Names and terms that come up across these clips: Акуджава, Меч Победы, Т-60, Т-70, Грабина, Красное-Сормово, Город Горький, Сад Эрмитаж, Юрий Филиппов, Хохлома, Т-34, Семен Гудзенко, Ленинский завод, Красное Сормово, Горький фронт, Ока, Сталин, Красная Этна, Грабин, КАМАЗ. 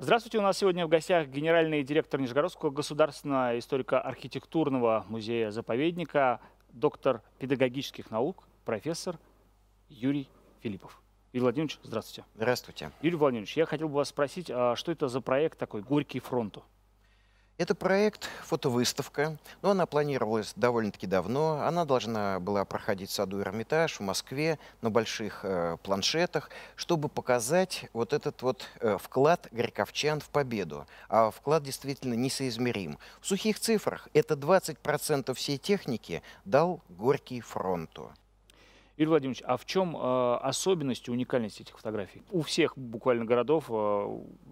Здравствуйте, у нас сегодня в гостях генеральный директор Нижегородского государственного историко-архитектурного музея-заповедника, доктор педагогических наук, профессор Юрий Филиппов. Юрий Владимирович, здравствуйте. Здравствуйте. Юрий Владимирович, я хотел бы вас спросить, а что это за проект такой «Горький фронт»? Это проект, фотовыставка, но она планировалась довольно-таки давно. Она должна была проходить в саду Эрмитаж в Москве на больших планшетах, чтобы показать вот этот вот вклад горьковчан в победу. А вклад действительно несоизмерим. В сухих цифрах это 20% всей техники дал Горький фронту. Юрий Владимирович, а в чем особенность и уникальность этих фотографий? У всех буквально городов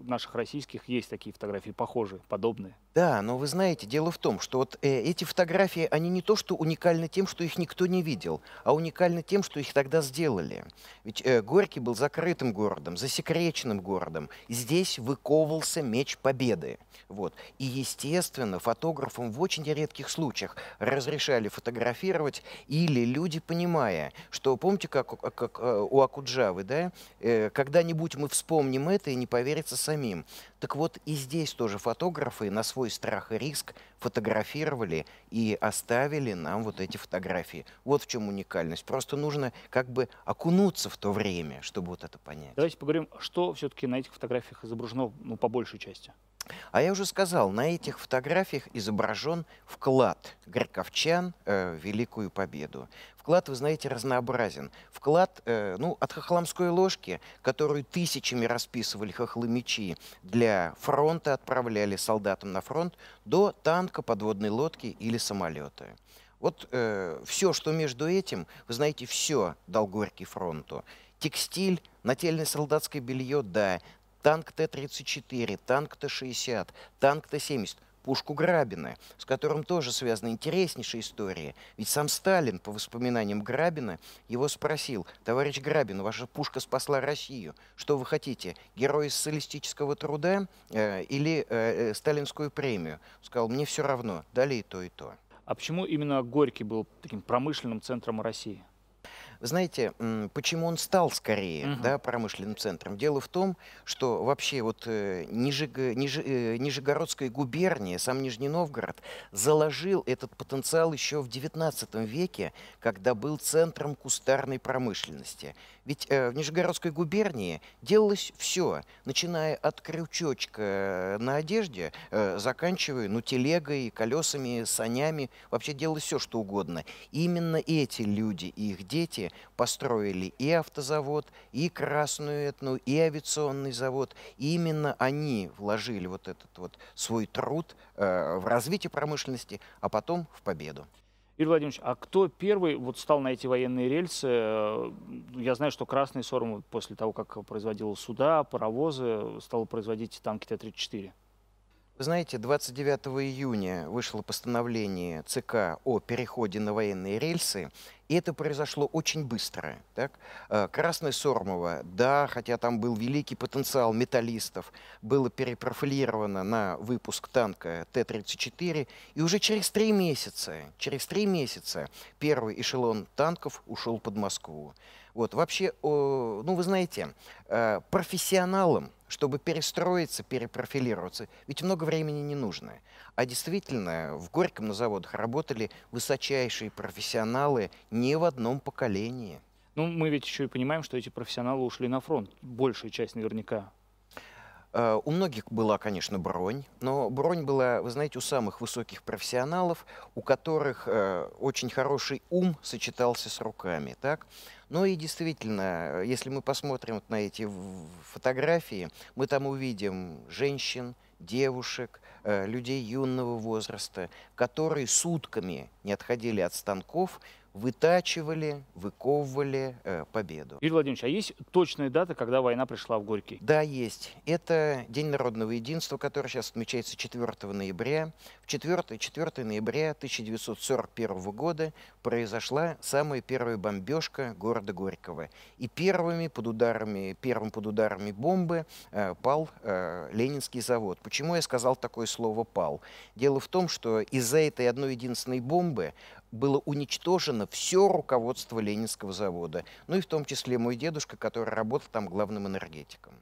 наших российских есть такие фотографии, похожие, подобные. Да, но вы знаете, дело в том, что вот эти фотографии, они не то что уникальны тем, что их никто не видел, а уникальны тем, что их тогда сделали. Ведь Горький был закрытым городом, засекреченным городом. Здесь выковывался Меч Победы. Вот. И, естественно, фотографам в очень редких случаях разрешали фотографировать или люди, понимая, что, помните, как у Акуджавы, да? Когда-нибудь мы вспомним это и не поверится самим. Так вот, и здесь тоже фотографы на свой страх и риск фотографировали и оставили нам вот эти фотографии. Вот в чем уникальность. Просто нужно как бы окунуться в то время, чтобы вот это понять. Давайте поговорим, что все-таки на этих фотографиях изображено, ну, по большей части. А я уже сказал, на этих фотографиях изображен вклад горьковчан в Великую Победу. Вклад, вы знаете, разнообразен. Вклад от хохломской ложки, которую тысячами расписывали хохломичи, для фронта отправляли солдатам на фронт, до танка, подводной лодки или самолета. Вот все, что между этим, вы знаете, все дал Горький фронту. Текстиль, нательное солдатское белье, да. Танк Т-34, танк Т-60, танк Т-70, пушку Грабина, с которым тоже связана интереснейшая история. Ведь сам Сталин, по воспоминаниям Грабина, его спросил: товарищ Грабин, ваша пушка спасла Россию. Что вы хотите, героя социалистического труда или сталинскую премию? Сказал: мне все равно, дали и то, и то. А почему именно Горький был таким промышленным центром России? Вы знаете, почему он стал скорее промышленным центром? Дело в том, что вообще вот Нижегородская губерния, сам Нижний Новгород, заложил этот потенциал еще в XIX веке, когда был центром кустарной промышленности. Ведь в Нижегородской губернии делалось все, начиная от крючочка на одежде, заканчивая телегой, колесами, санями. Вообще делалось все, что угодно. Именно эти люди и их дети построили и автозавод, и Красную Этну, и авиационный завод. И именно они вложили вот этот вот свой труд в развитие промышленности, а потом в победу. Юрий Владимирович, а кто первый вот стал на эти военные рельсы? Я знаю, что Красное-Сормово после того, как производило суда, паровозы, стало производить танки Т-34. Вы знаете, 29 июня вышло постановление ЦК о переходе на военные рельсы, и это произошло очень быстро. Так? Красное Сормово, да, хотя там был великий потенциал металлистов, было перепрофилировано на выпуск танка Т-34, и уже через 3 месяца первый эшелон танков ушел под Москву. Вот, вообще, вы знаете, профессионалам, чтобы перестроиться, перепрофилироваться, ведь много времени не нужно. А действительно, в Горьком на заводах работали высочайшие профессионалы не в одном поколении. Ну, мы ведь еще и понимаем, что эти профессионалы ушли на фронт, большая часть наверняка. У многих была, конечно, бронь, но бронь была, вы знаете, у самых высоких профессионалов, у которых очень хороший ум сочетался с руками, так? Ну и действительно, если мы посмотрим вот на эти фотографии, мы там увидим женщин, девушек, людей юного возраста, которые сутками не отходили от станков, вытачивали, выковывали победу. Юрий Владимирович, а есть точная дата, когда война пришла в Горький? Да, есть. Это День народного единства, который сейчас отмечается 4 ноября. 4 ноября 1941 года произошла самая первая бомбежка города Горького. И первым под ударами бомбы пал Ленинский завод. Почему я сказал такое слово «пал»? Дело в том, что из-за этой одной единственной бомбы было уничтожено все руководство Ленинского завода, ну и в том числе мой дедушка, который работал там главным энергетиком.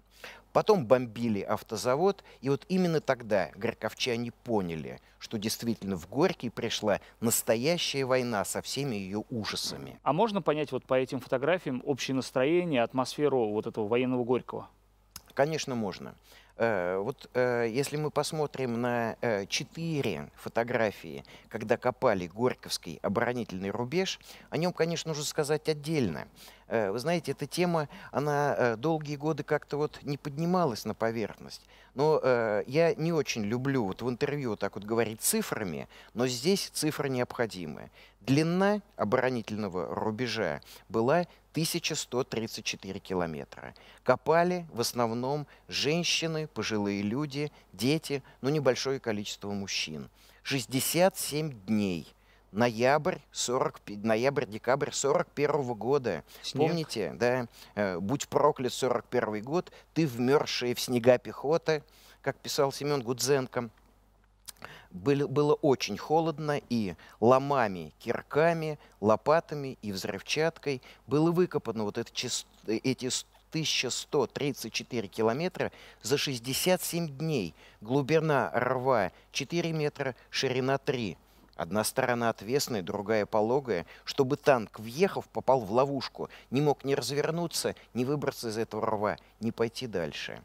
Потом бомбили автозавод, и вот именно тогда горьковчане поняли, что действительно в Горький пришла настоящая война со всеми ее ужасами. А можно понять вот по этим фотографиям общее настроение, атмосферу вот этого военного Горького? Конечно, можно. Вот если мы посмотрим на 4 фотографии, когда копали Горьковский оборонительный рубеж, о нем, конечно, нужно сказать отдельно. Вы знаете, эта тема, она долгие годы как-то вот не поднималась на поверхность. Но я не очень люблю вот в интервью вот так вот говорить цифрами, но здесь цифры необходимы. Длина оборонительного рубежа была 1134 километра. Копали в основном женщины, пожилые люди, дети, но небольшое количество мужчин. 67 дней. Ноябрь-декабрь 41-го года. Снег. Помните, да, будь проклят 41-й год, ты вмерзшая в снега пехота, как писал Семен Гудзенко. Было очень холодно, и ломами, кирками, лопатами и взрывчаткой было выкопано вот эти 1134 километра за 67 дней. Глубина рва 4 метра, ширина 3. Одна сторона отвесная, другая пологая. Чтобы танк, въехав, попал в ловушку, не мог ни развернуться, ни выбраться из этого рва, ни пойти дальше.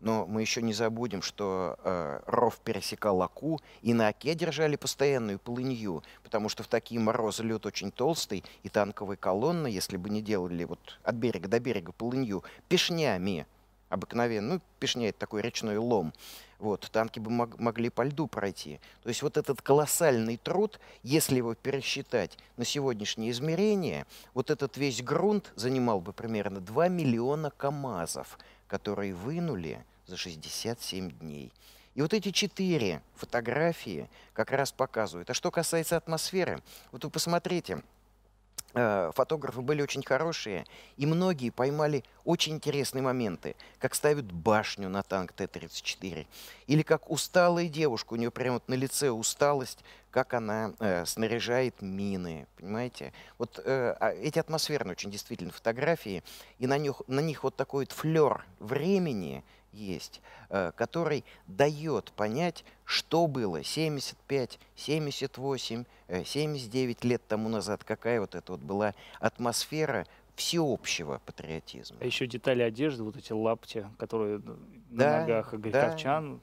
Но мы еще не забудем, что ров пересекал Оку, и на Оке держали постоянную полынью, потому что в такие морозы лед очень толстый, и танковые колонны, если бы не делали вот от берега до берега полынью, пешнями обыкновенно, ну, пешня — это такой речной лом, вот, танки бы могли по льду пройти. То есть вот этот колоссальный труд, если его пересчитать на сегодняшние измерения, вот этот весь грунт занимал бы примерно 2 миллиона КАМАЗов, которые вынули за 67 дней. И вот эти 4 фотографии как раз показывают. А что касается атмосферы, вот вы посмотрите, фотографы были очень хорошие, и многие поймали очень интересные моменты, как ставят башню на танк Т-34, или как усталая девушка, у нее прямо вот на лице усталость, как она снаряжает мины, понимаете? Вот эти атмосферные очень действительно фотографии, и на них вот такой вот флер времени есть, который дает понять, что было 75, 78, 79 лет тому назад, какая вот это вот была атмосфера всеобщего патриотизма. А еще детали одежды, вот эти лапти, которые на ногах горьковчан,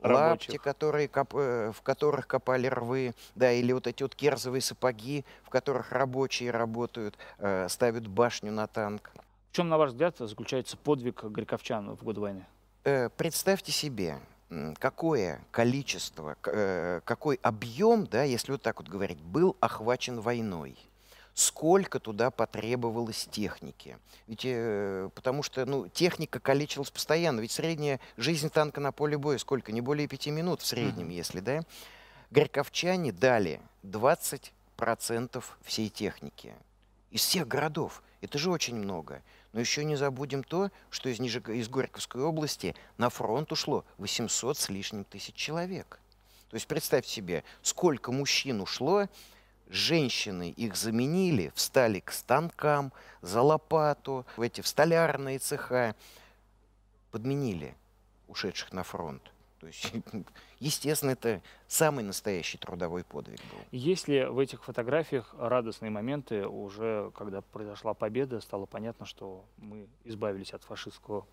рабочих. Лапти, в которых копали рвы, да, или вот эти вот керзовые сапоги, в которых рабочие работают, ставят башню на танк. В чем, на ваш взгляд, заключается подвиг горьковчан в годы войны? Представьте себе, какое количество, какой объем, да, если вот так вот говорить, был охвачен войной. Сколько туда потребовалось техники. Ведь, потому что ну, техника калечилась постоянно. Ведь средняя жизнь танка на поле боя сколько? Не более 5 минут в среднем, если, да? Горьковчане дали 20% всей техники. Из всех городов. Это же очень много. Но еще не забудем то, что из Горьковской области на фронт ушло 800 с лишним тысяч человек. То есть представьте себе, сколько мужчин ушло. Женщины их заменили, встали к станкам, за лопату, в столярные цеха. Подменили ушедших на фронт. То есть, естественно, это самый настоящий трудовой подвиг был. Есть ли в этих фотографиях радостные моменты уже, когда произошла победа, стало понятно, что мы избавились от фашистского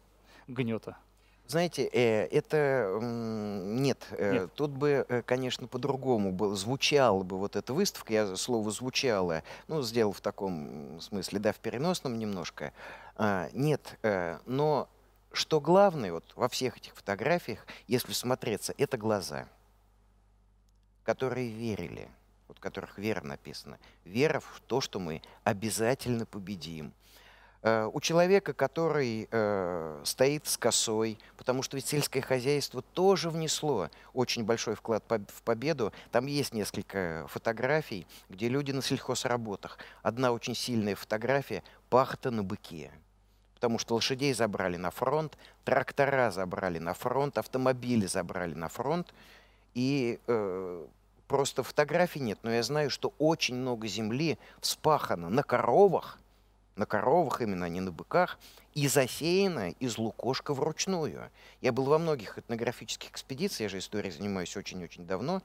гнета? Знаете, это нет, тут бы, конечно, по-другому звучала бы вот эта выставка, я слово «звучало», ну, сделал в таком смысле, да, в переносном немножко. Нет, но что главное вот во всех этих фотографиях, если смотреться, это глаза, которые верили, вот которых вера написана, вера в то, что мы обязательно победим. У человека, который стоит с косой, потому что ведь сельское хозяйство тоже внесло очень большой вклад в победу. Там есть несколько фотографий, где люди на сельхозработах. Одна очень сильная фотография – пахота на быке. Потому что лошадей забрали на фронт, трактора забрали на фронт, автомобили забрали на фронт. И просто фотографий нет, но я знаю, что очень много земли вспахано на коровах, на коровах именно, а не на быках, и засеяна из лукошка вручную. Я был во многих этнографических экспедициях, я же историей занимаюсь очень-очень давно,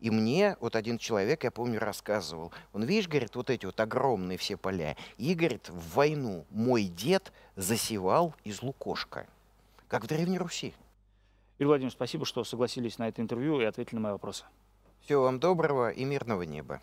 и мне вот один человек, я помню, рассказывал, он, видишь, говорит, вот эти вот огромные все поля, и, говорит, в войну мой дед засевал из лукошка, как в Древней Руси. Юрий Владимирович, спасибо, что согласились на это интервью и ответили на мои вопросы. Всего вам доброго и мирного неба.